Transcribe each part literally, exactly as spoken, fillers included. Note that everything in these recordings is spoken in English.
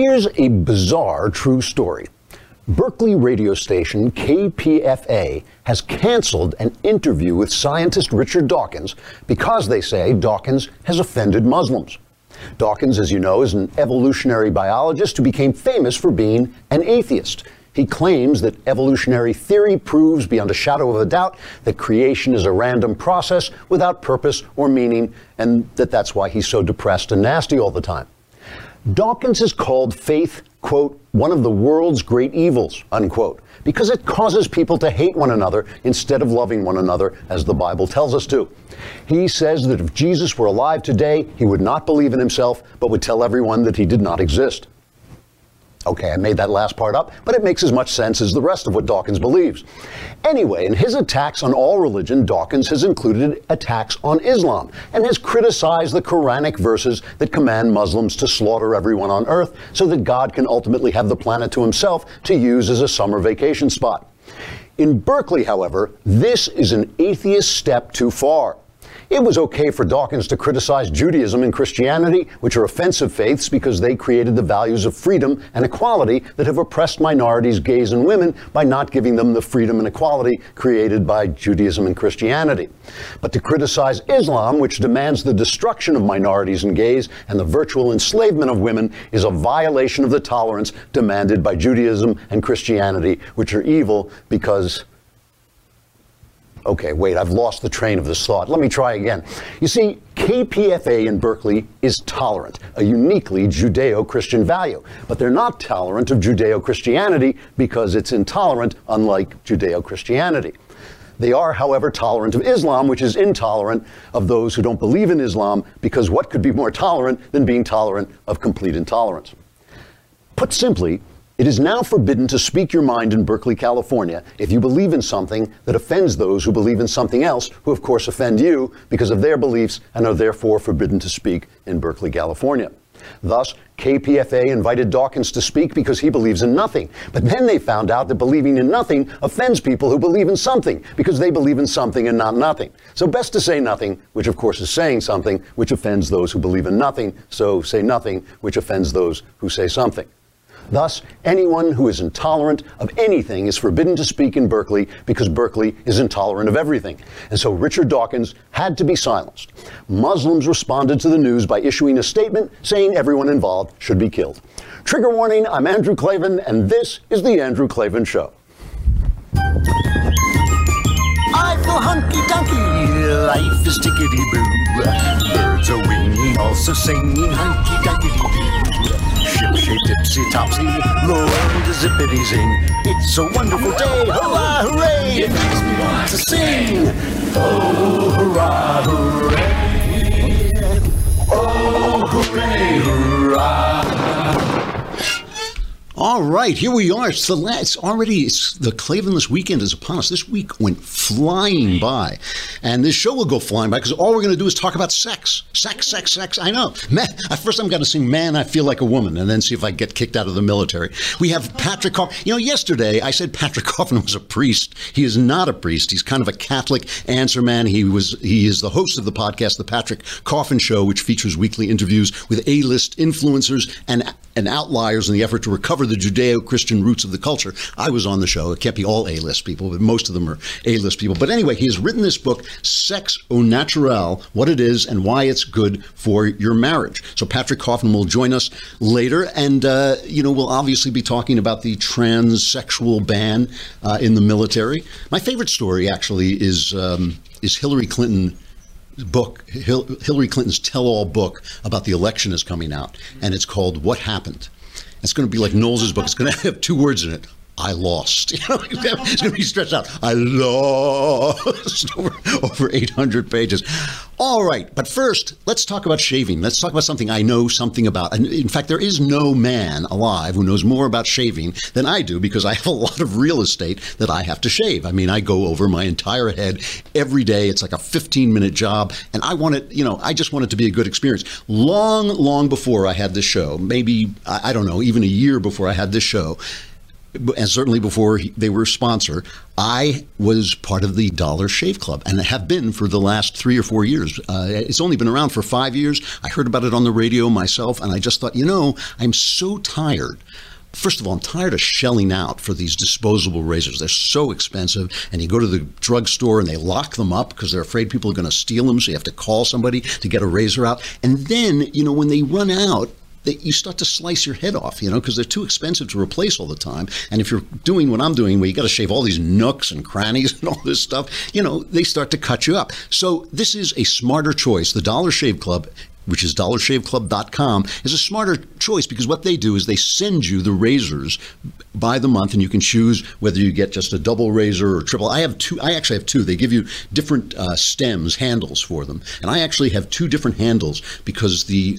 Here's a bizarre true story. Berkeley radio station K P F A has canceled an interview with scientist Richard Dawkins because they say Dawkins has offended Muslims. Dawkins, as you know, is an evolutionary biologist who became famous for being an atheist. He claims that evolutionary theory proves beyond a shadow of a doubt that creation is a random process without purpose or meaning, and that that's why he's so depressed and nasty all the time. Dawkins has called faith, quote, one of the world's great evils, unquote, because it causes people to hate one another instead of loving one another, as the Bible tells us to. He says that if Jesus were alive today, he would not believe in himself, but would tell everyone that he did not exist. Okay, I made that last part up, but it makes as much sense as the rest of what Dawkins believes. Anyway, in his attacks on all religion, Dawkins has included attacks on Islam and has criticized the Quranic verses that command Muslims to slaughter everyone on earth so that God can ultimately have the planet to himself to use as a summer vacation spot. In Berkeley, however, this is an atheist step too far. It was okay for Dawkins to criticize Judaism and Christianity, which are offensive faiths because they created the values of freedom and equality that have oppressed minorities, gays, and women by not giving them the freedom and equality created by Judaism and Christianity. But to criticize Islam, which demands the destruction of minorities and gays and the virtual enslavement of women, is a violation of the tolerance demanded by Judaism and Christianity, which are evil because... Okay, wait, I've lost the train of this thought. Let me try again. You see, K P F A in Berkeley is tolerant, a uniquely Judeo-Christian value. But they're not tolerant of Judeo-Christianity because it's intolerant, unlike Judeo-Christianity. They are, however, tolerant of Islam, which is intolerant of those who don't believe in Islam, because what could be more tolerant than being tolerant of complete intolerance? Put simply, it is now forbidden to speak your mind in Berkeley, California, if you believe in something that offends those who believe in something else, who of course offend you because of their beliefs and are therefore forbidden to speak in Berkeley, California. Thus, K P F A invited Dawkins to speak because he believes in nothing. But then they found out that believing in nothing offends people who believe in something because they believe in something and not nothing. So best to say nothing, which of course is saying something, which offends those who believe in nothing. So say nothing, which offends those who say something. Thus, anyone who is intolerant of anything is forbidden to speak in Berkeley because Berkeley is intolerant of everything. And so Richard Dawkins had to be silenced. Muslims responded to the news by issuing a statement saying everyone involved should be killed. Trigger warning, I'm Andrew Klavan, and this is The Andrew Klavan Show. I feel hunky-dunky, life is tickety-boo. Birds are winging, also singing hunky-dunky-doo. Ship-shape, dipsy-topsy, the world is zippity-zing. It's a wonderful day, hurrah, hooray! It makes me want to sing. Oh, hurrah, hooray! Oh, hooray, hurrah! All right, here we are. It's the last, already, it's the Klavanless weekend is upon us. This week went flying by, and this show will go flying by because all we're going to do is talk about sex. Sex, sex, sex. I know. Man, at first, I'm going to sing Man, I Feel Like a Woman, and then see if I get kicked out of the military. We have Patrick Coffin. You know, yesterday, I said Patrick Coffin was a priest. He is not a priest. He's kind of a Catholic answer man. He was. He is the host of the podcast, The Patrick Coffin Show, which features weekly interviews with A-list influencers and, and outliers in the effort to recover the Judeo-Christian roots of the culture. I was on the show. It can't be all A-list people, but most of them are A-list people. But anyway, he has written this book, Sex au Naturel, What It Is and Why It's Good for Your Marriage. So Patrick Coffin will join us later. And, uh, you know, we'll obviously be talking about the transsexual ban uh, in the military. My favorite story, actually, is um, is Hillary Clinton. book, Hil- Hillary Clinton's tell-all book about the election is coming out. And it's called What Happened? It's going to be like Knowles' book. It's going to have two words in it. I lost. You know, it's going to be stretched out. I lost over, over eight hundred pages. All right. But first, let's talk about shaving. Let's talk about something I know something about. And in fact, there is no man alive who knows more about shaving than I do, because I have a lot of real estate that I have to shave. I mean, I go over my entire head every day. It's like a fifteen minute job. And I want it, you know, I just want it to be a good experience. Long, long before I had this show, maybe, I don't know, even a year before I had this show, and certainly before they were a sponsor, I was part of the Dollar Shave Club, and have been for the last three or four years. Uh, it's only been around for five years. I heard about it on the radio myself, and I just thought, you know, I'm so tired. First of all, I'm tired of shelling out for these disposable razors. They're so expensive, and you go to the drugstore and they lock them up because they're afraid people are going to steal them, so you have to call somebody to get a razor out. And then, you know, when they run out, that you start to slice your head off, you know, because they're too expensive to replace all the time. And if you're doing what I'm doing, where you got to shave all these nooks and crannies and all this stuff, you know, they start to cut you up. So this is a smarter choice. The Dollar Shave Club, which is dollar shave club dot com, is a smarter choice, because what they do is they send you the razors by the month, and you can choose whether you get just a double razor or triple. I have two. I actually have two. They give you different uh, stems, handles for them, and I actually have two different handles, because the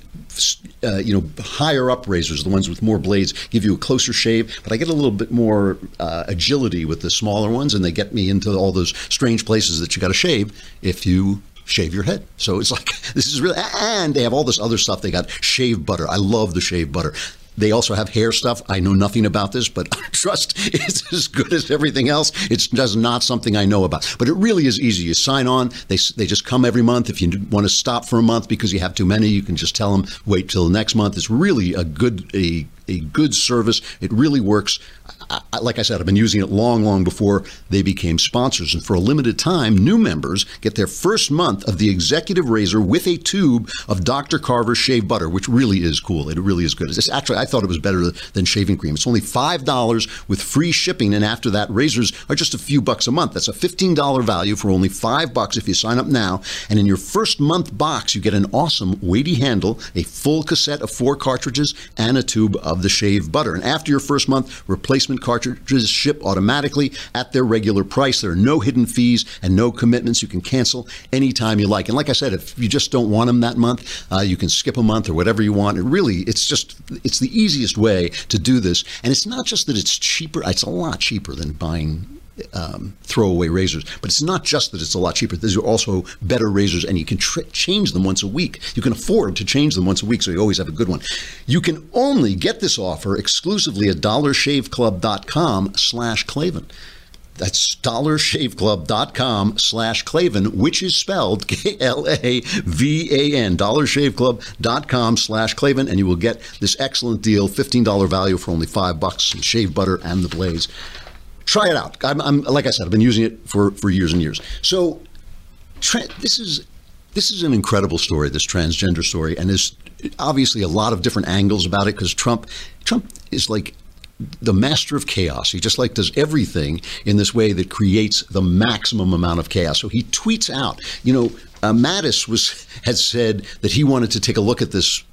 uh, you know higher up razors, the ones with more blades, give you a closer shave, but I get a little bit more uh, agility with the smaller ones, and they get me into all those strange places that you got to shave if you shave your head. So it's like, this is really, and they have all this other stuff. They got shave butter. I love the shave butter. They also have hair stuff. I know nothing about this, but I trust it's as good as everything else. It's just not something I know about. But it really is easy. You sign on. They they just come every month. If you want to stop for a month because you have too many, you can just tell them, wait till the next month. It's really a good a, a good service. It really works. I, I, like I said, I've been using it long, long before they became sponsors. And for a limited time, new members get their first month of the executive razor with a tube of Doctor Carver's shave butter, which really is cool. It really is good. It's actually, I thought it was better than shaving cream. It's only five dollars with free shipping. And after that, razors are just a few bucks a month. That's a fifteen dollar value for only five bucks if you sign up now. And in your first month box, you get an awesome weighty handle, a full cassette of four cartridges, and a tube of the shave butter. And after your first month, replacement cartridges ship automatically at their regular price. There are no hidden fees and no commitments. You can cancel anytime you like. And like I said, if you just don't want them that month, uh, you can skip a month or whatever you want. It really, it's just, it's the easiest way to do this. And it's not just that it's cheaper. It's a lot cheaper than buying Um, throwaway razors, but it's not just that it's a lot cheaper. These are also better razors, and you can tr- change them once a week. You can afford to change them once a week, so you always have a good one. You can only get this offer exclusively at dollar shave club dot com slash Klavan. That's dollar shave club dot com slash Klavan, which is spelled K L A V A N, dollar shave club dot com slash Klavan, and you will get this excellent deal, fifteen dollar value for only five bucks, and shave butter and the blades. Try it out. I'm, I'm like I said, I've been using it for, for years and years. So Trent, this is this is an incredible story, this transgender story, and there's obviously a lot of different angles about it, because Trump Trump is like the master of chaos. He just like does everything in this way that creates the maximum amount of chaos. So he tweets out, you know, uh, Mattis was had said that he wanted to take a look at this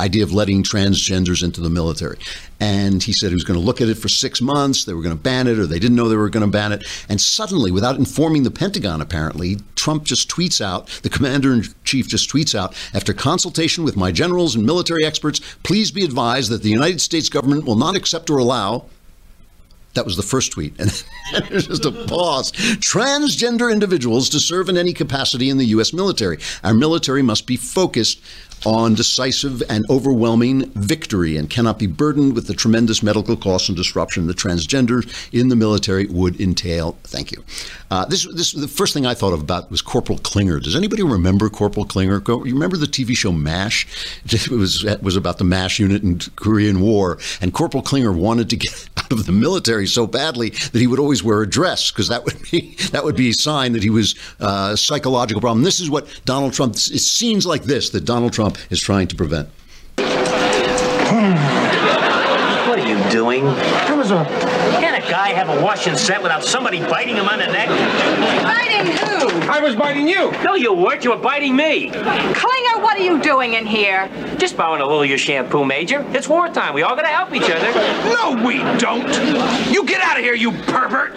idea of letting transgenders into the military. And he said he was going to look at it for six months. They were going to ban it, or they didn't know they were going to ban it. And suddenly, without informing the Pentagon, apparently, Trump just tweets out, the commander in chief just tweets out, after consultation with my generals and military experts, please be advised that the United States government will not accept or allow. That was the first tweet. And there's just a pause. Transgender individuals to serve in any capacity in the U S military. Our military must be focused on decisive and overwhelming victory and cannot be burdened with the tremendous medical costs and disruption that transgender in the military would entail. Thank you. Uh, this, this, the first thing I thought of about was Corporal Klinger. Does anybody remember Corporal Klinger? You remember the T V show MASH? It was, it was about the MASH unit in Korean War, and Corporal Klinger wanted to get out of the military so badly that he would always wear a dress, because that would be that would be a sign that he was uh, a psychological problem. This is what Donald Trump, it seems like this, that Donald Trump is trying to prevent. What are you doing? That was a... Can a guy have a wash and set without somebody biting him on the neck? Biting who? I was biting you. No, you weren't. You were biting me. Klinger, what are you doing in here? Just bowing a little of your shampoo, Major. It's wartime. We all gotta help each other. No, we don't. You get out of here, you pervert.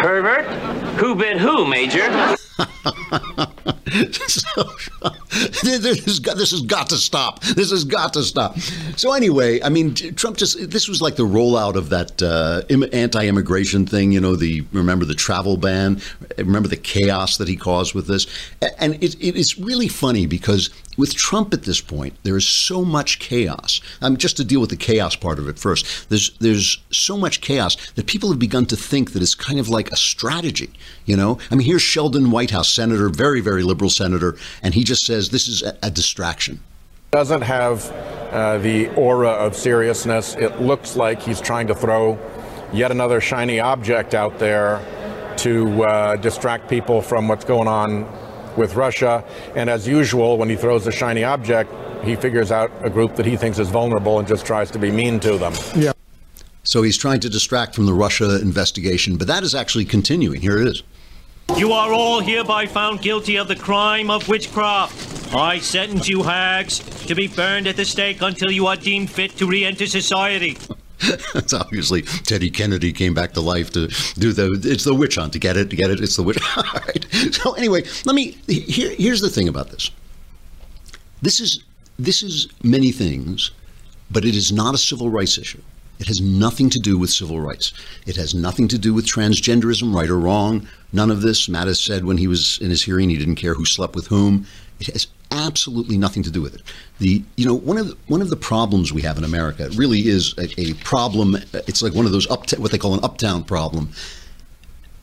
Pervert? Who bit who, Major? So, this has got, this has got to stop. This has got to stop. So anyway, I mean, Trump just, this was like the rollout of that uh, anti-immigration thing, you know, the, remember the travel ban, remember the chaos that he caused with this. And it, it is really funny because with Trump at this point, there is so much chaos. I'm um, just to deal with the chaos part of it first. There's there's so much chaos that people have begun to think that it's kind of like a strategy. You know, I mean, here's Sheldon Whitehouse, senator, very, very liberal senator, and he just says this is a, a distraction. Doesn't have uh, the aura of seriousness. It looks like he's trying to throw yet another shiny object out there to uh, distract people from what's going on with Russia. And as usual, when he throws a shiny object, he figures out a group that he thinks is vulnerable and just tries to be mean to them. Yeah. So he's trying to distract from the Russia investigation, but that is actually continuing. Here it is. You are all hereby found guilty of the crime of witchcraft. I sentence you hags to be burned at the stake until you are deemed fit to re-enter society. That's obviously Teddy Kennedy came back to life to do the, it's the witch hunt, to get it, to get it, it's the witch hunt. All right. So anyway, let me, here, here's the thing about this. This is, this is many things, but it is not a civil rights issue. It has nothing to do with civil rights. It has nothing to do with transgenderism, right or wrong. None of this. Mattis said when he was in his hearing, he didn't care who slept with whom. It has absolutely nothing to do with it. The, you know, one of the, one of the problems we have in America really is a, a problem. It's like one of those up, what they call an uptown problem,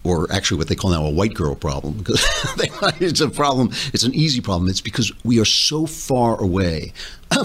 or actually what they call now a white girl problem, because it's a problem. It's an easy problem. It's because we are so far away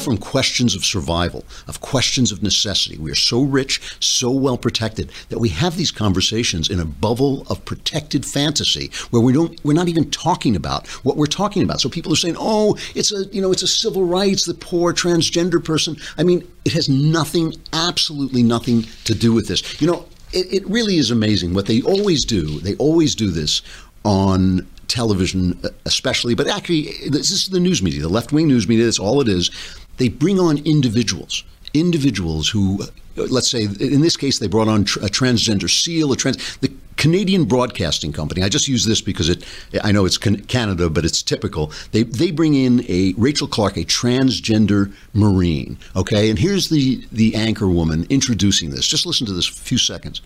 from questions of survival, of questions of necessity. We are so rich, so well protected that we have these conversations in a bubble of protected fantasy where we don't, we're not even talking about what we're talking about. So people are saying, oh, it's a, you know, it's a civil rights, the poor transgender person. I mean, it has nothing, absolutely nothing to do with this. You know, It, it really is amazing what they always do. They always do this on television, especially, but actually this is the news media, the left-wing news media, that's all it is. They bring on individuals, individuals who, let's say, in this case, they brought on a transgender SEAL, a trans, the Canadian Broadcasting Company. I just use this because it, I know it's Canada, but it's typical. They, they bring in a Rachel Clark, a transgender Marine. Okay. And here's the, the anchor woman introducing this. Just listen to this few seconds.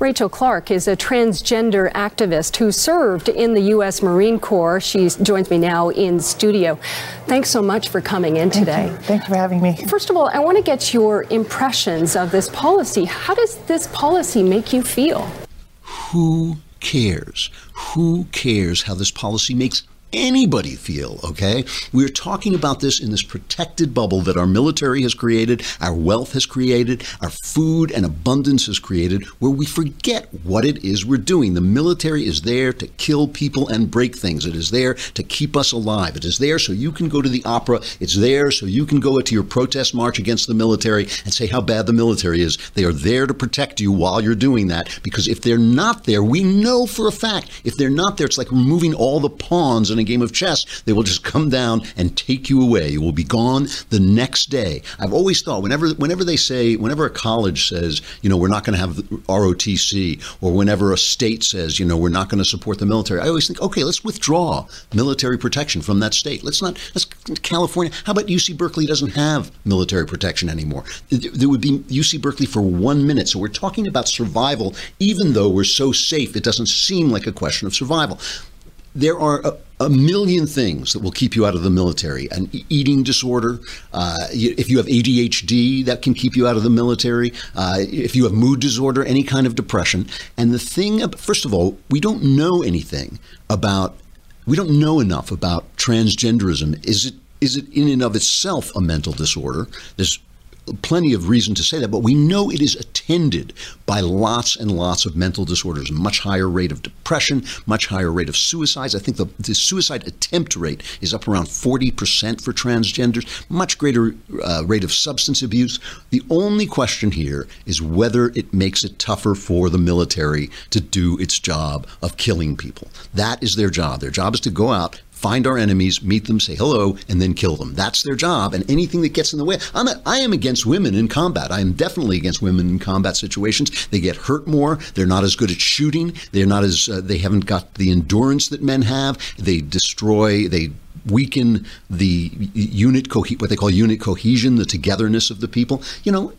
Rachel Clark is a transgender activist who served in the U S Marine Corps. She joins me now in studio. Thanks so much for coming in today. Thank you. Thank you for having me. First of all, I want to get your impressions of this policy. How does this policy make you feel? Who cares? Who cares how this policy makes anybody feel, okay? We're talking about this in this protected bubble that our military has created, our wealth has created, our food and abundance has created, where we forget what it is we're doing. The military is there to kill people and break things. It is there to keep us alive. It is there so you can go to the opera. It's there so you can go to your protest march against the military and say how bad the military is. They are there to protect you while you're doing that, because if they're not there, we know for a fact, if they're not there, it's like removing all the pawns in a game of chess. They will just come down and take you away. You will be gone the next day. I've always thought whenever whenever they say, whenever a college says, you know, we're not going to have R O T C, or whenever a state says, you know, we're not going to support the military, I always think, okay, let's withdraw military protection from that state. Let's not, let's, California, how about U C Berkeley doesn't have military protection anymore? There would be U C Berkeley for one minute. So we're talking about survival, even though we're so safe, it doesn't seem like a question of survival. There are a, a million things that will keep you out of the military. An eating disorder, uh, if you have A D H D, that can keep you out of the military. Uh, if you have mood disorder, any kind of depression. And the thing, first of all, we don't know anything about, we don't know enough about transgenderism. Is it, is it in and of itself a mental disorder? There's plenty of reason to say that, but we know it is attended by lots and lots of mental disorders, much higher rate of depression, much higher rate of suicides. I think the, the suicide attempt rate is up around forty percent for transgenders, much greater uh, rate of substance abuse. The only question here is whether it makes it tougher for the military to do its job of killing people. That is their job. Their job is to go out, find our enemies, meet them, say hello, and then kill them. That's their job, and anything that gets in the way. I'm a, I am against women in combat. I am definitely against women in combat situations. They get hurt more. They're not as good at shooting. They're not as, uh, they haven't got the endurance that men have. They destroy, they weaken the unit, co what they call unit cohesion, the togetherness of the people. You know,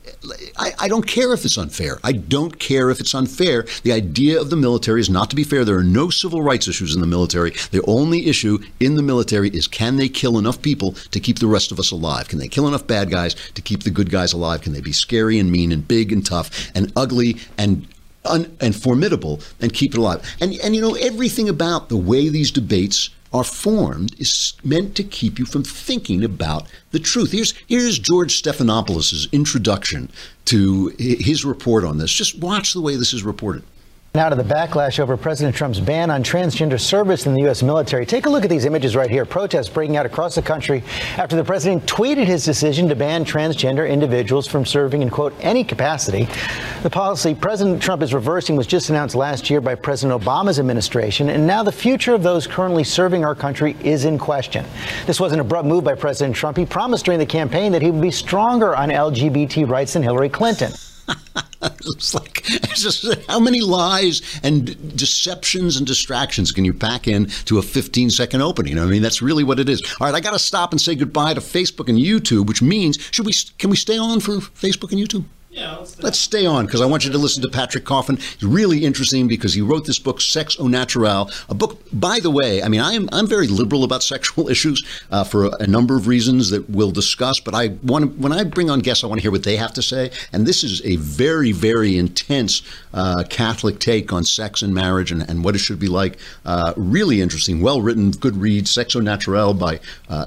I, I don't care if it's unfair. I don't care if it's unfair. The idea of the military is not to be fair. There are no civil rights issues in the military. The only issue in the military is, can they kill enough people to keep the rest of us alive? Can they kill enough bad guys to keep the good guys alive? Can they be scary and mean and big and tough and ugly and un and formidable and keep it alive? And, and, you know, everything about the way these debates are formed is meant to keep you from thinking about the truth. Here's, here's George Stephanopoulos' introduction to his report on this. Just watch the way this is reported. Now to the backlash over President Trump's ban on transgender service in the U S military. Take a look at these images right here. Protests breaking out across the country after the president tweeted his decision to ban transgender individuals from serving in, quote, any capacity. The policy President Trump is reversing was just announced last year by President Obama's administration, and now the future of those currently serving our country is in question. This was an abrupt move by President Trump. He promised during the campaign that he would be stronger on L G B T rights than Hillary Clinton. It's like, it's just, how many lies and deceptions and distractions can you pack in to a fifteen second opening? I mean, that's really what it is. All right, I got to stop and say goodbye to Facebook and YouTube, which means, should we? Can we stay on for Facebook and YouTube? Yeah, let's, let's stay on, because I want you to listen to Patrick Coffin. It's really interesting because he wrote this book, Sex au Naturel, a book, by the way, I mean, I'm, I'm very liberal about sexual issues uh, for a, a number of reasons that we'll discuss. But I want to, when I bring on guests, I want to hear what they have to say. And this is a very, very intense uh, Catholic take on sex and marriage and, and what it should be like. Uh, really interesting, well-written, good read, Sex au Naturel by uh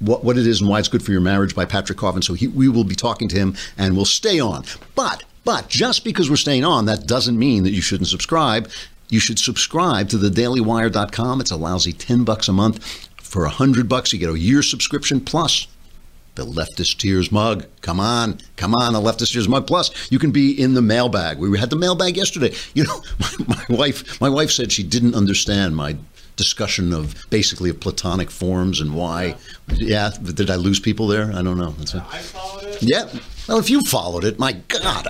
What, what it is and why it's good for your marriage by Patrick Coffin. So he, we will be talking to him, and we'll stay on. But, but just because we're staying on, that doesn't mean that you shouldn't subscribe. You should subscribe to the daily wire dot com. It's a lousy ten bucks a month. For a hundred bucks, you get a year subscription plus the Leftist Tears mug. Come on, come on, the Leftist Tears mug. Plus, you can be in the mailbag. We had the mailbag yesterday. You know, my, my wife, my wife said she didn't understand my discussion of basically of platonic forms and why. Yeah. yeah, did I lose people there? I don't know. That's uh, I followed it. Yeah. Well, if you followed it, my God.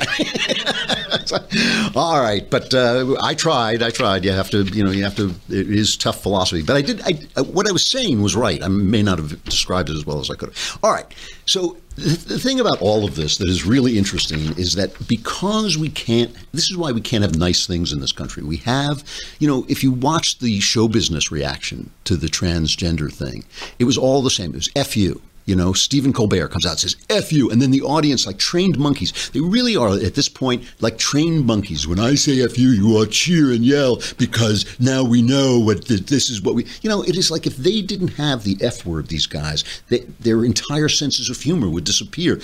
All right, but uh, I tried. I tried. You have to. You know, you have to. It is tough philosophy, but I did. I, what I was saying was right. I may not have described it as well as I could have. All right. So the thing about all of this that is really interesting is that because we can't, this is why we can't have nice things in this country. We have, you know, if you watch the show business reaction to the transgender thing, it was all the same. It was F you. You know, Stephen Colbert comes out and says, F you. And then the audience, like trained monkeys, they really are at this point like trained monkeys. When I say F you, you all cheer and yell because now we know what the, this is what we, you know, it is like if they didn't have the F word, these guys, they, their entire senses of humor would disappear.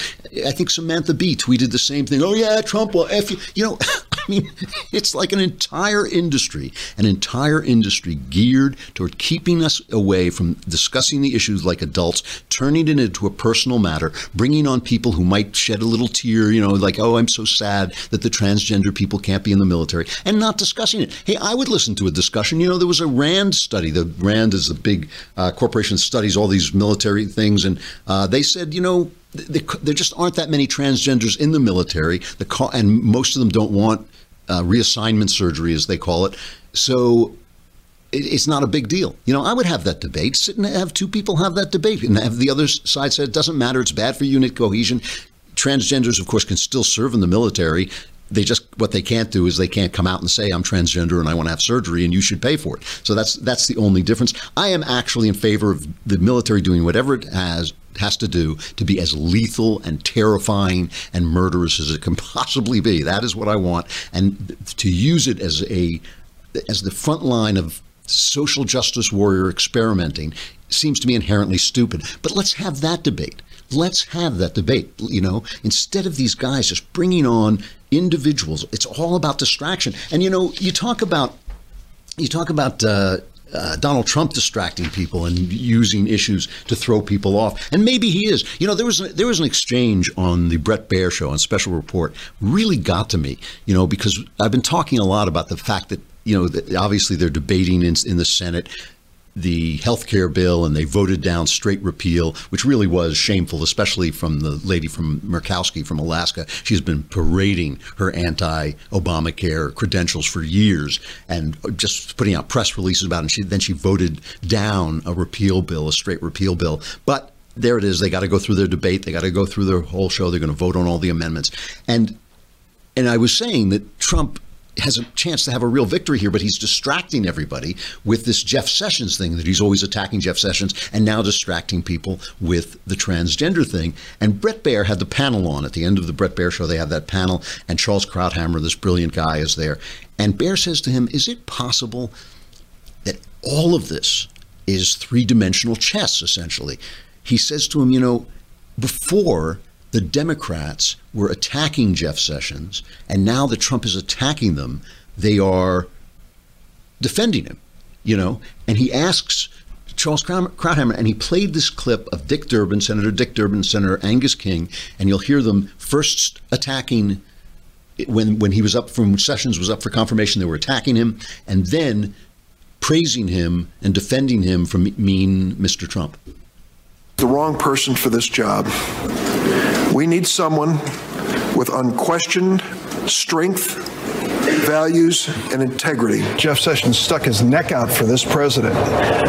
I think Samantha Bee tweeted the same thing. Oh, yeah, Trump will F you. You know, I mean, it's like an entire industry, an entire industry geared toward keeping us away from discussing the issues like adults, turning it into a personal matter, bringing on people who might shed a little tear, you know, like, oh, I'm so sad that the transgender people can't be in the military, and not discussing it. Hey, I would listen to a discussion. You know, there was a RAND study. The RAND is the big uh, corporation studies all these military things. And uh, they said, you know, th th there just aren't that many transgenders in the military. The co and most of them don't want uh, reassignment surgery, as they call it. So it's not a big deal. You know, I would have that debate, sit and have two people have that debate, and have the other side said, it doesn't matter, it's bad for unit cohesion. Transgenders, of course, can still serve in the military. They just, what they can't do is they can't come out and say, I'm transgender and I want to have surgery and you should pay for it. So that's, that's the only difference. I am actually in favor of the military doing whatever it has has to do to be as lethal and terrifying and murderous as it can possibly be. That is what I want. And to use it as a, as the front line of social justice warrior experimenting seems to me inherently stupid. But let's have that debate. Let's have that debate, you know, instead of these guys just bringing on individuals. It's all about distraction. And, you know, you talk about, you talk about uh, uh, Donald Trump distracting people and using issues to throw people off. And maybe he is. You know, there was, an, there was an exchange on the Bret Baier show on Special Report, really got to me, you know, because I've been talking a lot about the fact that, you know, obviously they're debating in, in the Senate. the health care bill, and they voted down straight repeal, which really was shameful, especially from the lady from Murkowski from Alaska. She's been parading her anti-Obamacare credentials for years and just putting out press releases about it. And she, then she voted down a repeal bill, a straight repeal bill. But there it is. They got to go through their debate. They got to go through their whole show. They're going to vote on all the amendments. And and I was saying that Trump has a chance to have a real victory here, but he's distracting everybody with this Jeff Sessions thing that he's always attacking Jeff Sessions, and now distracting people with the transgender thing. And Bret Baier had the panel on at the end of the Bret Baier show. They have that panel, and Charles Krauthammer, this brilliant guy, is there. And Baier says to him, is it possible that all of this is three-dimensional chess, essentially? He says to him, you know, before the Democrats were attacking Jeff Sessions, and now that Trump is attacking them, they are defending him, you know? And he asks Charles Krauthammer, and he played this clip of Dick Durbin, Senator Dick Durbin, Senator Angus King, and you'll hear them first attacking, when, when he was up from, Sessions was up for confirmation, they were attacking him, and then praising him and defending him from mean Mister Trump. The wrong person for this job. We need someone with unquestioned strength, values, and integrity. Jeff Sessions stuck his neck out for this president,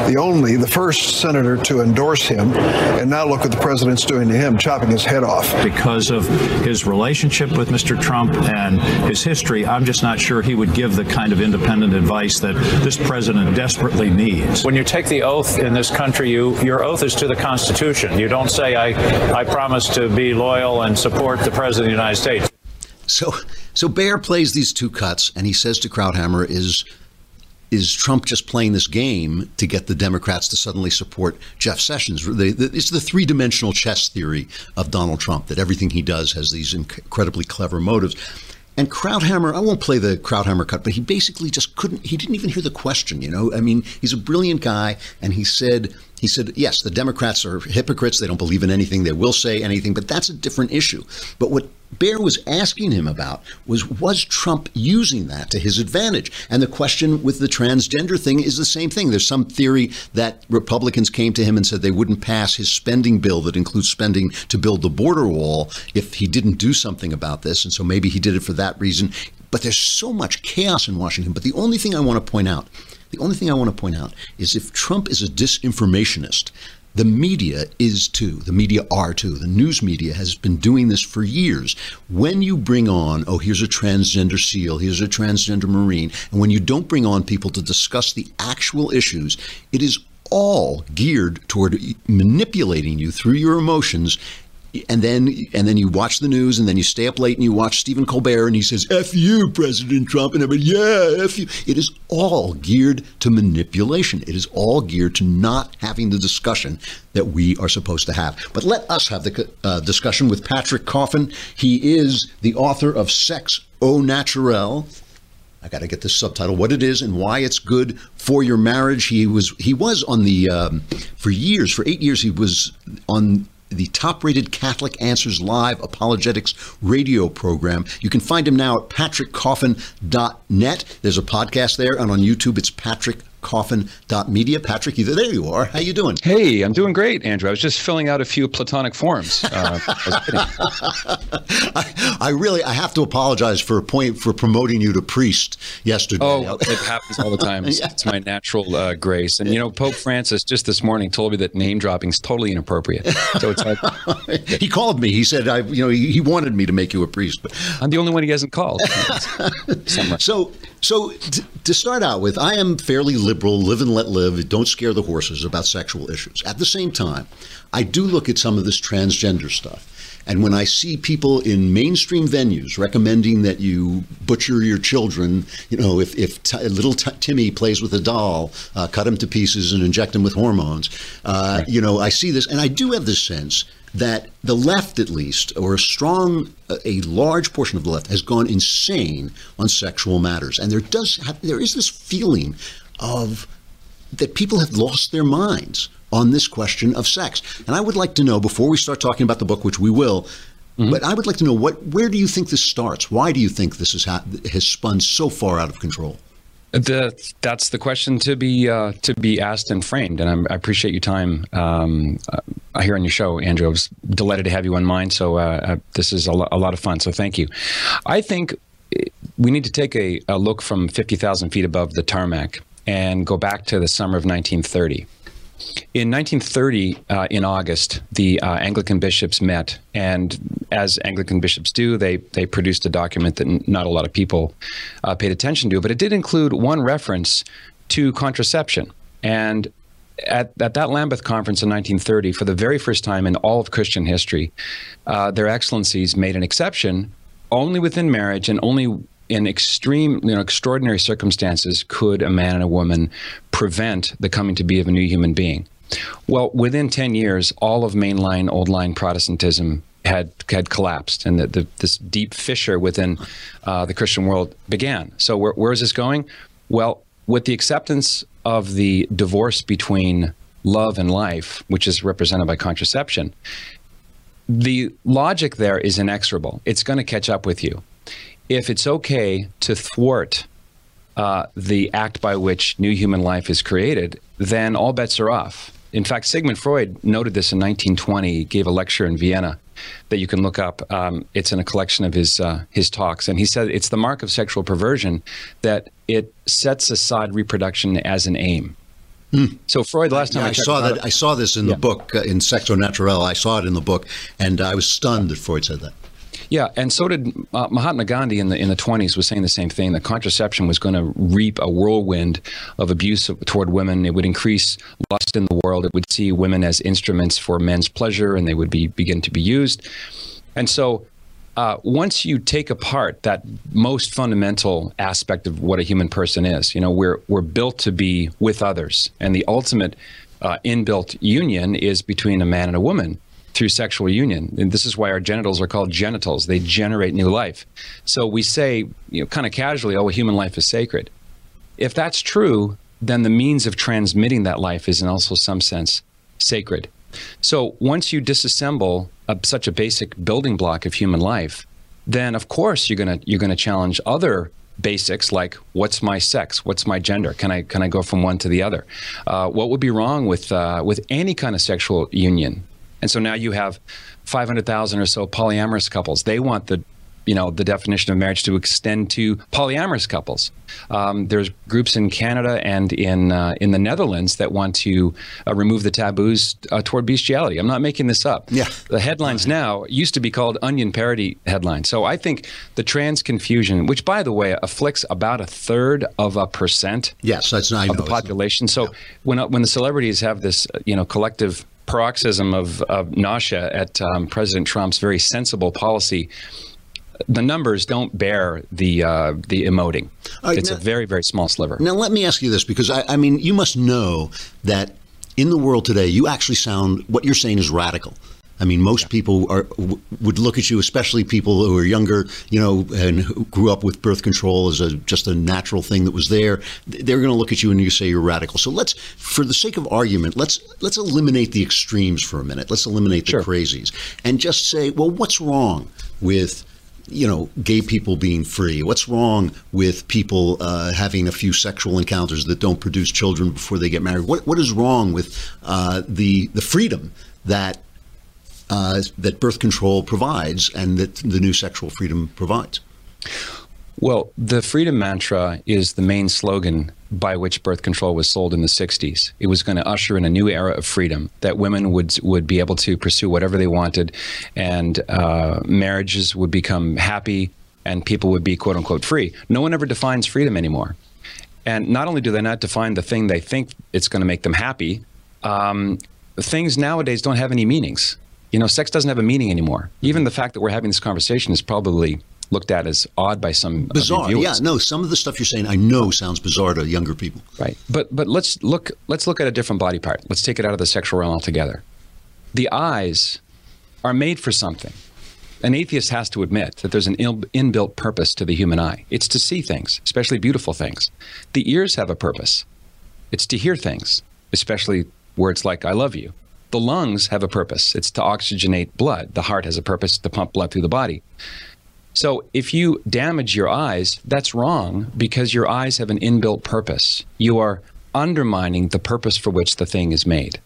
the only, the first senator to endorse him, and now look what the president's doing to him, chopping his head off. Because of his relationship with Mister Trump and his history, I'm just not sure he would give the kind of independent advice that this president desperately needs. When you take the oath in this country, you, your oath is to the Constitution. You don't say, I, I promise to be loyal and support the president of the United States. So, so Baier plays these two cuts, and he says to Krauthammer, is, is Trump just playing this game to get the Democrats to suddenly support Jeff Sessions? They, it's the three-dimensional chess theory of Donald Trump, that everything he does has these incredibly clever motives. And Krauthammer, I won't play the Krauthammer cut, but he basically just couldn't, he didn't even hear the question, you know? I mean, he's a brilliant guy, and he said, he said, yes, the Democrats are hypocrites. They don't believe in anything. They will say anything, but that's a different issue. But what Baier was asking him about was, was Trump using that to his advantage? And the question with the transgender thing is the same thing. There's some theory that Republicans came to him and said they wouldn't pass his spending bill that includes spending to build the border wall if he didn't do something about this. And so maybe he did it for that reason. But there's so much chaos in Washington. But the only thing I want to point out, the only thing I want to point out is, if Trump is a disinformationist, the media is too. The media are too. The news media has been doing this for years. When you bring on, oh, here's a transgender SEAL, here's a transgender Marine, and when you don't bring on people to discuss the actual issues, it is all geared toward manipulating you through your emotions. And then and then you watch the news, and then you stay up late and you watch Stephen Colbert, and he says, F you, President Trump, and everybody, yeah, F you. It is all geared to manipulation. It is all geared to not having the discussion that we are supposed to have. But let us have the uh, discussion with Patrick Coffin. He is the author of Sex au Naturel. I got to get this subtitle, what it is and why it's good for your marriage. He was, he was on the, um, for years, for eight years, he was on the top-rated Catholic Answers Live Apologetics radio program. You can find him now at patrick coffin dot net. There's a podcast there, and on YouTube, it's patrick coffin dot media. Patrick, either there you are. How you doing? Hey, I'm doing great, Andrew. I was just filling out a few platonic forms. Uh, I, I, I really, I have to apologize for a point for promoting you to priest yesterday. Oh, it happens all the time. It's, yeah. It's my natural uh, grace. And you know, Pope Francis just this morning told me that name dropping is totally inappropriate. So it's like he called me. He said, I, you know, he, he wanted me to make you a priest, but I'm the only one he hasn't called. so, so t- to start out with, I am fairly liberal. Live and let live, don't scare the horses about sexual issues. At the same time, I do look at some of this transgender stuff. And when I see people in mainstream venues recommending that you butcher your children, you know, if, if t- little t- Timmy plays with a doll, uh, cut him to pieces and inject him with hormones, uh, right. you know, I see this, and I do have this sense that the left, at least, or a strong, a large portion of the left, has gone insane on sexual matters. And there does have, there is this feeling of that people have lost their minds on this question of sex. And I would like to know, before we start talking about the book, which we will, mm-hmm. but I would like to know, what, where do you think this starts? Why do you think this is ha- has spun so far out of control? The, that's the question to be uh, to be asked and framed, and I'm, I appreciate your time um, uh, here on your show, Andrew. I was delighted to have you on mine, so uh, uh, this is a, lo a lot of fun, so thank you. I think we need to take a, a look from fifty thousand feet above the tarmac and go back to the summer of nineteen thirty. In nineteen thirty, uh, in August, the uh, Anglican bishops met, and as Anglican bishops do, they, they produced a document that n not a lot of people uh, paid attention to, but it did include one reference to contraception. And at, at that Lambeth conference in nineteen thirty, for the very first time in all of Christian history, uh, their excellencies made an exception only within marriage, and only in extreme, you know, extraordinary circumstances could a man and a woman prevent the coming to be of a new human being. Well, within ten years, all of mainline, old line Protestantism had had collapsed, and the, the, this deep fissure within uh, the Christian world began. So where, where is this going? Well, with the acceptance of the divorce between love and life, which is represented by contraception, the logic there is inexorable. It's going to catch up with you. If it's okay to thwart uh, the act by which new human life is created, then all bets are off. In fact, Sigmund Freud noted this in nineteen twenty. He gave a lecture in Vienna that you can look up. Um, it's in a collection of his, uh, his talks. And he said it's the mark of sexual perversion that it sets aside reproduction as an aim. Mm. So Freud, last time yeah, I, I saw that, I saw this in yeah. the book, uh, in Sex au Naturel. I saw it in the book, and I was stunned that Freud said that. Yeah, and so did uh, Mahatma Gandhi in the in the twenties was saying the same thing, that contraception was going to reap a whirlwind of abuse of, toward women. It would increase lust in the world. It would see women as instruments for men's pleasure, and they would be begin to be used. And so uh, once you take apart that most fundamental aspect of what a human person is, you know, we're, we're built to be with others. And the ultimate uh, inbuilt union is between a man and a woman through sexual union. And this is why our genitals are called genitals. They generate new life. So we say, you know, kind of casually, oh, human life is sacred. If that's true, then the means of transmitting that life is in also some sense sacred. So once you disassemble a, such a basic building block of human life, then of course you're gonna you're gonna challenge other basics like, what's my sex? What's my gender? Can I can I go from one to the other? Uh, what would be wrong with uh, with any kind of sexual union? And so now you have five hundred thousand or so polyamorous couples. They want the, you know, the definition of marriage to extend to polyamorous couples. Um, there's groups in Canada and in uh, in the Netherlands that want to uh, remove the taboos uh, toward bestiality. I'm not making this up. Yeah. The headlines now used to be called onion parody headlines. So I think the trans confusion, which by the way afflicts about a third of a percent. Yes, that's not, of the population. So yeah. when when the celebrities have this, you know, collective paroxysm of, of nausea at um, President Trump's very sensible policy, the numbers don't bear the uh, the emoting. Right, it's now, a very, very small sliver. Now, let me ask you this, because I, I mean, you must know that in the world today, you actually sound, what you're saying is radical. I mean, most yeah. people are, w would look at you, especially people who are younger, you know, and who grew up with birth control as a, just a natural thing that was there. They're going to look at you and you say you're radical. So let's, for the sake of argument, let's let's eliminate the extremes for a minute. Let's eliminate the sure. crazies and just say, well, what's wrong with, you know, gay people being free? What's wrong with people uh, having a few sexual encounters that don't produce children before they get married? What what is wrong with uh, the the freedom that Uh, that birth control provides and that the new sexual freedom provides? Well, the freedom mantra is the main slogan by which birth control was sold in the sixties. It was going to usher in a new era of freedom, that women would would be able to pursue whatever they wanted, and uh, marriages would become happy, and people would be quote unquote free. No one ever defines freedom anymore. And not only do they not define the thing they think it's going to make them happy, um, things nowadays don't have any meanings. You know, sex doesn't have a meaning anymore. Even the fact that we're having this conversation is probably looked at as odd by some bizarre. Yeah, no, some of the stuff you're saying I know sounds bizarre to younger people. Right, but but let's look let's look at a different body part. Let's take it out of the sexual realm altogether. The eyes are made for something. An atheist has to admit that there's an inbuilt purpose to the human eye. It's to see things, especially beautiful things. The ears have a purpose. It's to hear things, especially words like "I love you." The lungs have a purpose. It's to oxygenate blood. The heart has a purpose to pump blood through the body. So if you damage your eyes, that's wrong, because your eyes have an inbuilt purpose. You are undermining the purpose for which the thing is made.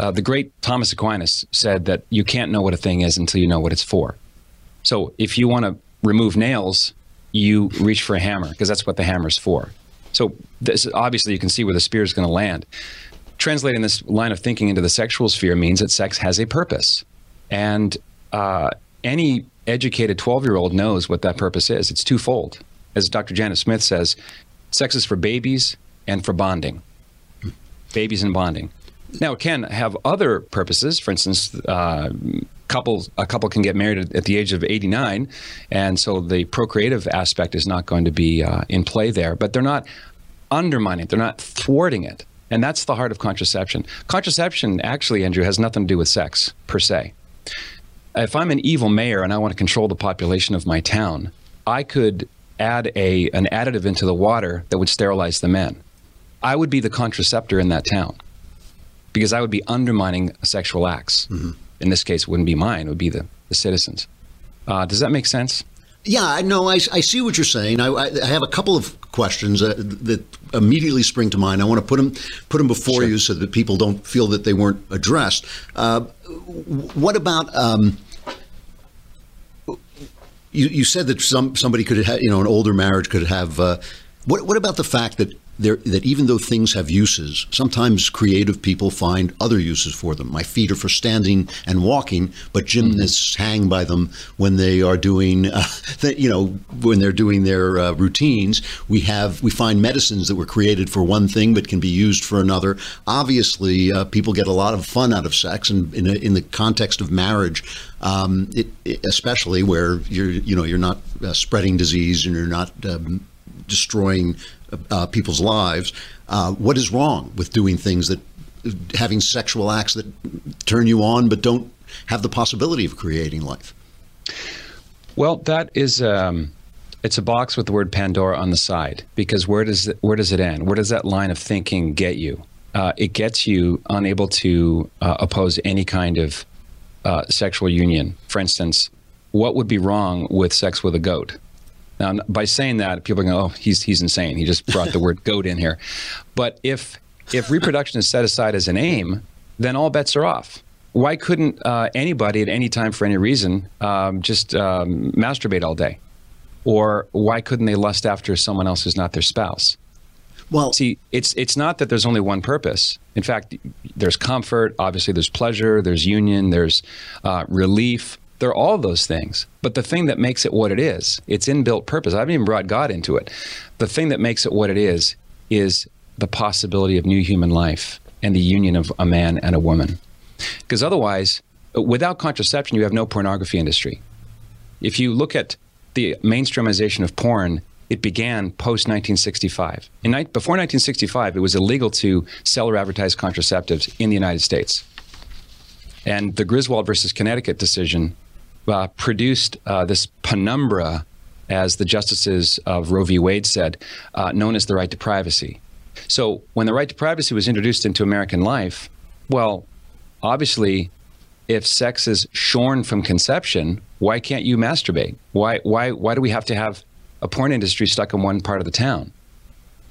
Uh, the great Thomas Aquinas said that you can't know what a thing is until you know what it's for. So if you want to remove nails, you reach for a hammer, because that's what the hammer's for. So this, obviously you can see where the spear is going to land. Translating this line of thinking into the sexual sphere means that sex has a purpose. And uh, any educated twelve-year-old knows what that purpose is. It's twofold. As Doctor Janet Smith says, sex is for babies and for bonding. Babies and bonding. Now, it can have other purposes. For instance, uh, couples, a couple can get married at the age of eighty-nine, and so the procreative aspect is not going to be uh, in play there. But they're not undermining it. They're not thwarting it. And that's the heart of contraception. Contraception, actually, Andrew, has nothing to do with sex, per se. If I'm an evil mayor and I want to control the population of my town, I could add a, an additive into the water that would sterilize the men. I would be the contraceptor in that town, because I would be undermining sexual acts. Mm-hmm. In this case, it wouldn't be mine, it would be the, the citizens. Uh, does that make sense? Yeah, no, I, I see what you're saying. I, I have a couple of questions that, that immediately spring to mind. I want to put them, put them before sure. you so that people don't feel that they weren't addressed. Uh, what about... Um, you, you said that some somebody could have, you know, an older marriage could have... Uh, what, what about the fact that There, that even though things have uses, sometimes creative people find other uses for them. My feet are for standing and walking, but gymnasts mm-hmm. hang by them when they are doing, uh, th- you know, when they're doing their uh, routines. We have, we find medicines that were created for one thing but can be used for another. Obviously, uh, people get a lot of fun out of sex, and in, a, in the context of marriage, um, it, it, especially where you're, you know, you're not uh, spreading disease and you're not um, destroying Uh, people's lives. Uh, what is wrong with doing things that, having sexual acts that turn you on but don't have the possibility of creating life? Well, that is, um, it's a box with the word Pandora on the side, because where does, where does it end? Where does that line of thinking get you? Uh, it gets you unable to uh, oppose any kind of uh, sexual union. For instance, what would be wrong with sex with a goat? Now, by saying that, people are going, oh, he's he's insane. He just brought the word goat in here. But if if reproduction is set aside as an aim, then all bets are off. Why couldn't uh, anybody at any time for any reason um, just um, masturbate all day? Or why couldn't they lust after someone else who's not their spouse? Well, see, it's it's not that there's only one purpose. In fact, there's comfort. Obviously, there's pleasure. There's union. There's uh, relief. They're all those things, but the thing that makes it what it is, its inbuilt purpose, I haven't even brought God into it. The thing that makes it what it is, is the possibility of new human life and the union of a man and a woman. Because otherwise, without contraception, you have no pornography industry. If you look at the mainstreamization of porn, it began post nineteen sixty-five. In, before nineteen sixty-five, it was illegal to sell or advertise contraceptives in the United States. And the Griswold versus Connecticut decision Uh, produced uh, this penumbra, as the justices of Roe v. Wade said, uh, known as the right to privacy. So when the right to privacy was introduced into American life, well, obviously, if sex is shorn from conception, why can't you masturbate? Why, why, why do we have to have a porn industry stuck in one part of the town?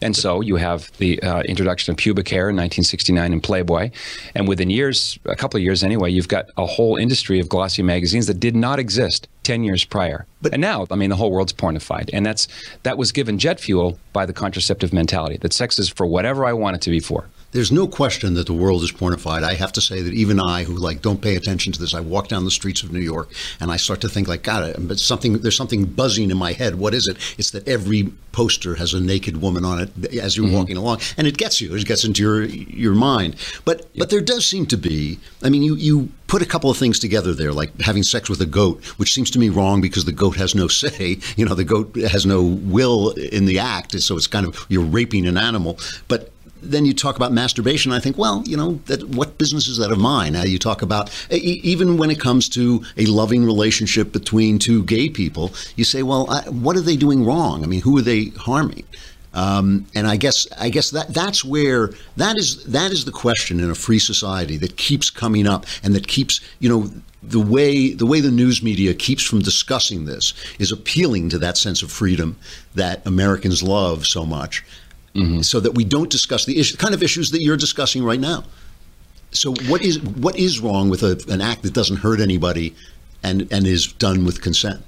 And so you have the uh, introduction of pubic hair in nineteen sixty-nine in Playboy. And within years, a couple of years anyway, you've got a whole industry of glossy magazines that did not exist ten years prior. But and now, I mean, the whole world's pornified. And that's that was given jet fuel by the contraceptive mentality, that sex is for whatever I want it to be for. There's no question that the world is pornified. I have to say that even I, who like don't pay attention to this, I walk down the streets of New York and I start to think like, God, but something there's something buzzing in my head. What is it? It's that every poster has a naked woman on it as you're mm-hmm. walking along, and it gets you. It gets into your your mind. But yeah. but there does seem to be. I mean, you you put a couple of things together there, like having sex with a goat, which seems to me wrong because the goat has no say. You know, the goat has no will in the act, so it's kind of you're raping an animal, but. Then you talk about masturbation. I think, well, you know, that, what business is that of mine? Now you talk about, e- even when it comes to a loving relationship between two gay people, you say, well, I, what are they doing wrong? I mean, who are they harming? Um, and I guess I guess that that's where that is that is the question in a free society that keeps coming up, and that keeps, you know, the way the way the news media keeps from discussing this is appealing to that sense of freedom that Americans love so much, mm-hmm. so that we don't discuss the issue, kind of issues that you're discussing right now. So what is what is wrong with a, an act that doesn't hurt anybody and and is done with consent?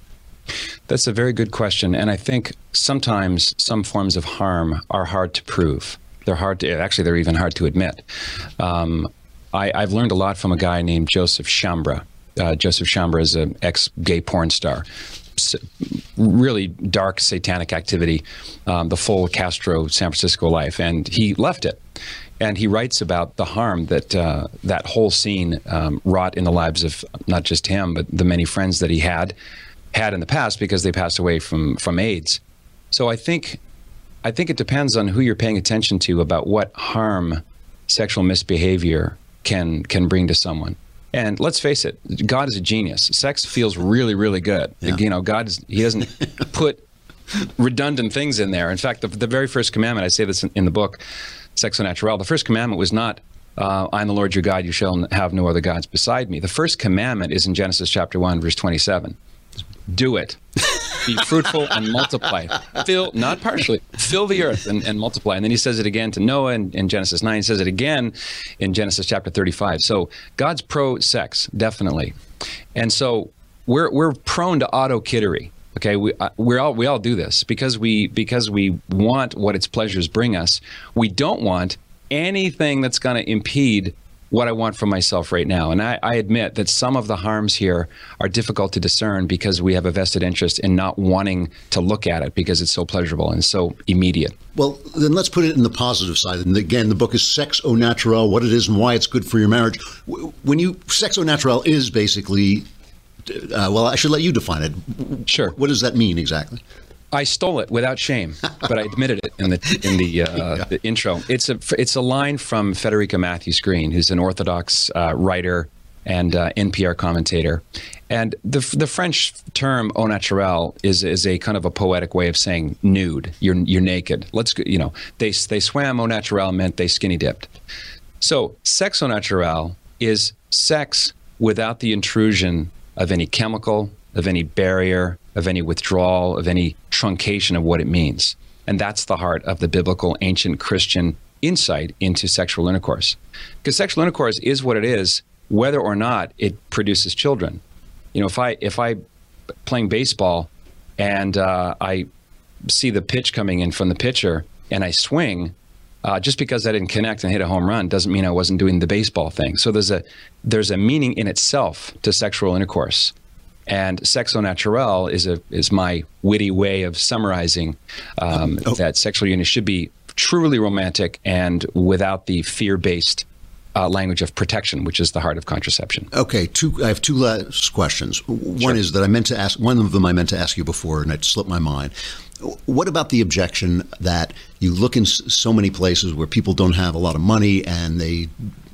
That's a very good question. And I think sometimes some forms of harm are hard to prove. They're hard to, actually, they're even hard to admit. Um, I, I've learned a lot from a guy named Joseph Chambra. Uh, Joseph Chambra is an ex-gay porn star. S- really dark satanic activity, um, the full Castro San Francisco life. And he left it. And he writes about the harm that uh, that whole scene um, wrought in the lives of not just him, but the many friends that he had. had in the past because they passed away from from AIDS. So I think I think it depends on who you're paying attention to about what harm sexual misbehavior can can bring to someone. And let's face it, God is a genius. Sex feels really, really good. Yeah. You know, God is, he doesn't put redundant things in there. In fact, the, the very first commandment, I say this in, in the book, Sex au Naturel, the first commandment was not, Uh, I am the Lord your God, you shall have no other gods beside me. The first commandment is in Genesis chapter one, verse twenty-seven. Do it. Be fruitful and multiply. Fill, not partially, fill the earth and, and multiply. And then he says it again to Noah in, in Genesis nine. He says it again in Genesis chapter thirty-five. So God's pro-sex, definitely. And so we're we're prone to auto-kittery. Okay, we uh, we're all we all do this because we because we want what its pleasures bring us. We don't want anything that's going to impede what I want for myself right now. And I, I admit that some of the harms here are difficult to discern because we have a vested interest in not wanting to look at it because it's so pleasurable and so immediate. Well, then let's put it in the positive side. And again, the book is Sex au Naturel, What It Is and Why It's Good for Your Marriage. When you, Sex au Naturel is basically, uh, well, I should let you define it. Sure. What does that mean exactly? I stole it without shame, but I admitted it in the in the, uh, yeah. the intro. It's a it's a line from Federica Matthews-Green, who's an Orthodox uh, writer and uh, N P R commentator. And the the French term "au naturel" is is a kind of a poetic way of saying nude. You're you're naked. Let's you know they they swam au naturel meant they skinny dipped. So sex au naturel is sex without the intrusion of any chemical, of any barrier, of any withdrawal, of any truncation of what it means. And that's the heart of the biblical ancient Christian insight into sexual intercourse. Because sexual intercourse is what it is, whether or not it produces children. You know, if I, if I playing baseball and uh, I see the pitch coming in from the pitcher and I swing, uh, just because I didn't connect and hit a home run doesn't mean I wasn't doing the baseball thing. So there's a, there's a meaning in itself to sexual intercourse. And sex au naturel is a is my witty way of summarizing um, oh. that sexual union should be truly romantic and without the fear-based uh, language of protection, which is the heart of contraception. Okay, two. I have two last questions. One sure. is that I meant to ask. One of them I meant to ask you before, and it slipped my mind. What about the objection that you look in so many places where people don't have a lot of money and they,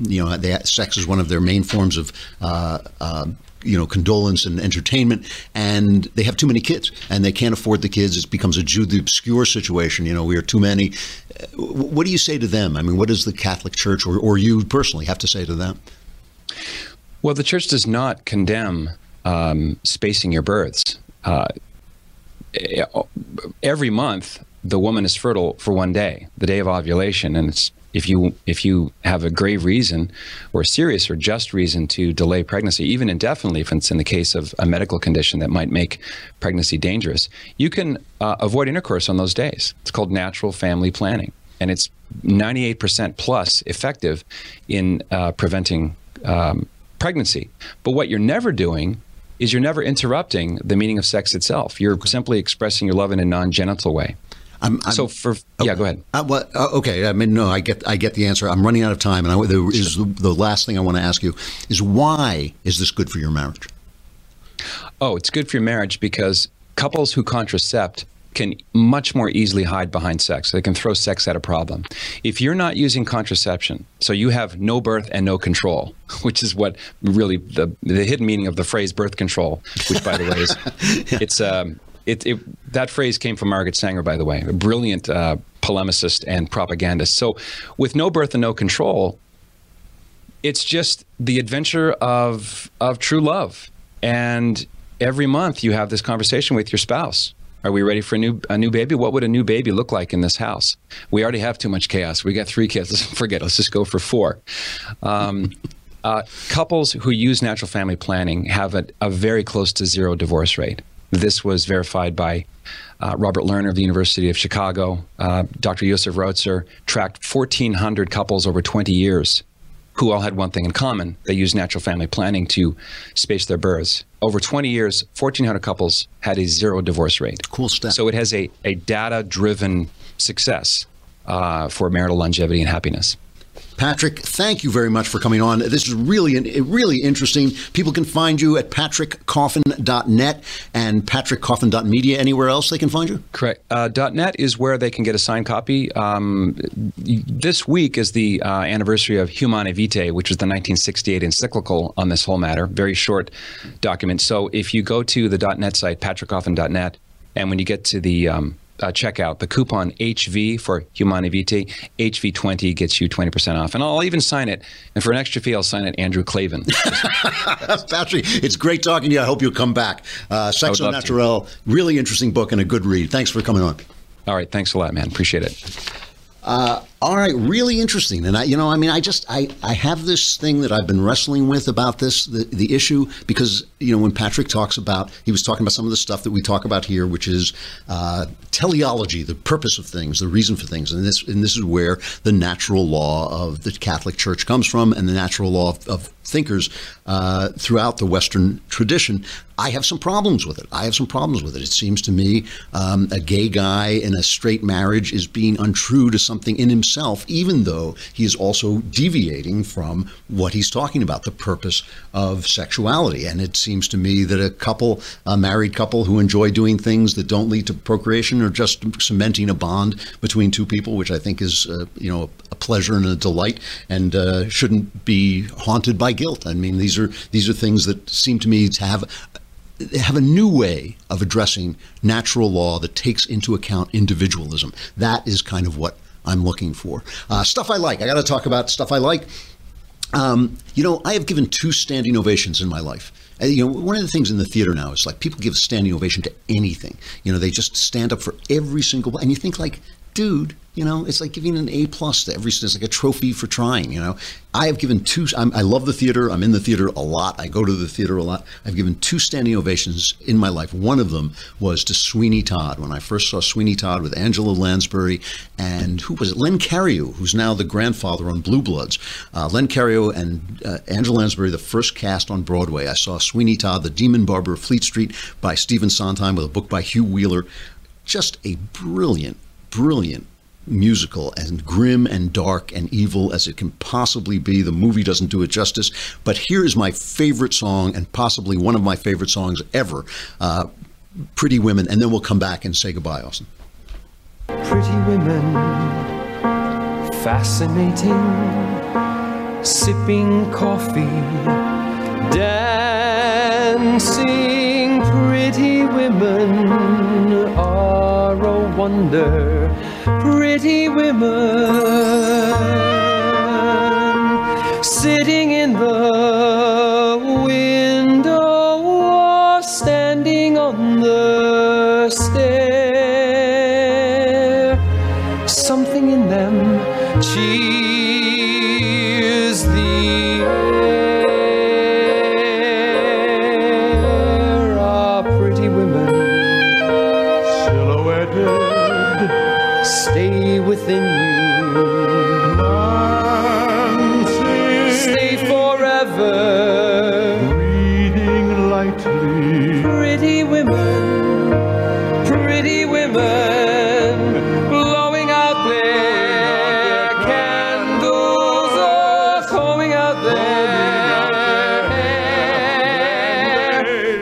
you know, they, sex is one of their main forms of. Uh, uh, you know, condolence and entertainment, and they have too many kids and they can't afford the kids. It becomes a Jude the Obscure situation. You know, we are too many. What do you say to them? I mean, what does the Catholic Church or, or you personally have to say to them? Well, the church does not condemn um, spacing your births. Uh, every month, the woman is fertile for one day, the day of ovulation, and it's If you if you have a grave reason or serious or just reason to delay pregnancy, even indefinitely, if it's in the case of a medical condition that might make pregnancy dangerous, you can uh, avoid intercourse on those days. It's called natural family planning, and it's ninety-eight percent plus effective in uh, preventing um, pregnancy. But what you're never doing is you're never interrupting the meaning of sex itself. You're simply expressing your love in a non-genital way. I'm, I'm, so for oh, yeah, go ahead. I, well, okay, I mean, no, I get, I get the answer. I'm running out of time, and I, there is sure. the last thing I want to ask you is why is this good for your marriage? Oh, it's good for your marriage because couples who contracept can much more easily hide behind sex. They can throw sex at a problem. If you're not using contraception, so you have no birth and no control, which is what really the the hidden meaning of the phrase birth control, which by the way is yeah. it's um. It, it, that phrase came from Margaret Sanger, by the way, a brilliant uh, polemicist and propagandist. So with No Birth and No Control, it's just the adventure of of true love. And every month you have this conversation with your spouse. Are we ready for a new a new baby? What would a new baby look like in this house? We already have too much chaos. We got three kids. Let's forget it. Let's just go for four. Um, uh, couples who use natural family planning have a, a very close to zero divorce rate. This was verified by uh, Robert Lerner of the University of Chicago. Uh, Doctor Yosef Rautzer tracked fourteen hundred couples over twenty years who all had one thing in common. They used natural family planning to space their births. Over twenty years, fourteen hundred couples had a zero divorce rate. Cool stuff. So it has a, a data-driven success uh, for marital longevity and happiness. Patrick, thank you very much for coming on. This is really, really interesting. People can find you at patrick coffin dot net and patrick coffin dot media. Anywhere else they can find you? Correct. Uh, .net is where they can get a signed copy. Um, this week is the uh, anniversary of Humanae Vitae, which was the nineteen sixty-eight encyclical on this whole matter. Very short document. So if you go to the .net site, patrick coffin dot net, and when you get to the um, Uh, check out the coupon H V for Humanae Vitae. H V twenty gets you twenty percent off. And I'll even sign it. And for an extra fee, I'll sign it Andrew Clavin. Patrick, it's great talking to you. I hope you'll come back. Uh, Sex au Naturel, really interesting book and a good read. Thanks for coming on. All right. Thanks a lot, man. Appreciate it. Uh, all right. Really interesting. And I, you know, I mean, I just, I, I have this thing that I've been wrestling with about this, the, the issue, because, you know, when Patrick talks about, he was talking about some of the stuff that we talk about here, which is, uh, teleology, the purpose of things, the reason for things. And this, and this is where the natural law of the Catholic Church comes from and the natural law of, of thinkers, uh, throughout the Western tradition. I have some problems with it. I have some problems with it. It seems to me um, a gay guy in a straight marriage is being untrue to something in himself, even though he is also deviating from what he's talking about, the purpose of sexuality. And it seems to me that a couple, a married couple who enjoy doing things that don't lead to procreation or just cementing a bond between two people, which I think is, uh, you know, a pleasure and a delight and uh, shouldn't be haunted by guilt. I mean, these are, these are things that seem to me to have have a new way of addressing natural law that takes into account individualism. That is kind of what I'm looking for. Uh, stuff I like. I got to talk about stuff I like. Um, you know, I have given two standing ovations in my life. You know, one of the things in the theater now is like people give a standing ovation to anything. You know, they just stand up for every single, and you think like, dude, you know, it's like giving an A plus to every, it's like a trophy for trying, you know. I have given two, I'm, I love the theater. I'm in the theater a lot. I go to the theater a lot. I've given two standing ovations in my life. One of them was to Sweeney Todd. When I first saw Sweeney Todd with Angela Lansbury and who was it? Len Cariou, who's now the grandfather on Blue Bloods. Uh, Len Cariou and uh, Angela Lansbury, the first cast on Broadway. I saw Sweeney Todd, The Demon Barber of Fleet Street by Stephen Sondheim with a book by Hugh Wheeler. Just a brilliant, brilliant musical, and grim and dark and evil as it can possibly be. The movie doesn't do it justice, but here is my favorite song and possibly one of my favorite songs ever, uh, Pretty Women, and then we'll come back and say goodbye, Austin. Pretty women, fascinating, sipping coffee, dancing. Pretty women are a wonder. Pretty women sitting in the window or standing on the stair. Something in them cheers the air. Ah, pretty women silhouetted stay within you, stay forever, breathing lightly. Pretty women, pretty women, blowing out their candles or combing out their hair,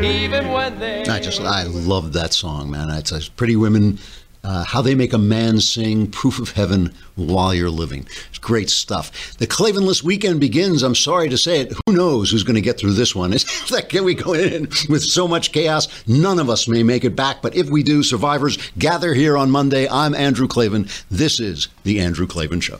even when they... I just, I love that song, man. It's Pretty Women. Uh, How They Make a Man Sing, Proof of Heaven While You're Living. It's great stuff. The Clavinless weekend begins. I'm sorry to say it. Who knows who's going to get through this one? It's like, can we go in with so much chaos? None of us may make it back, but if we do, survivors, gather here on Monday. I'm Andrew Clavin. This is The Andrew Clavin Show.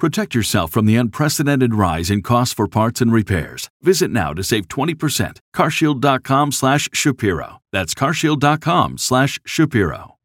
Protect yourself from the unprecedented rise in costs for parts and repairs. Visit now to save twenty percent. carshield dot com slash Shapiro. That's carshield dot com slash Shapiro.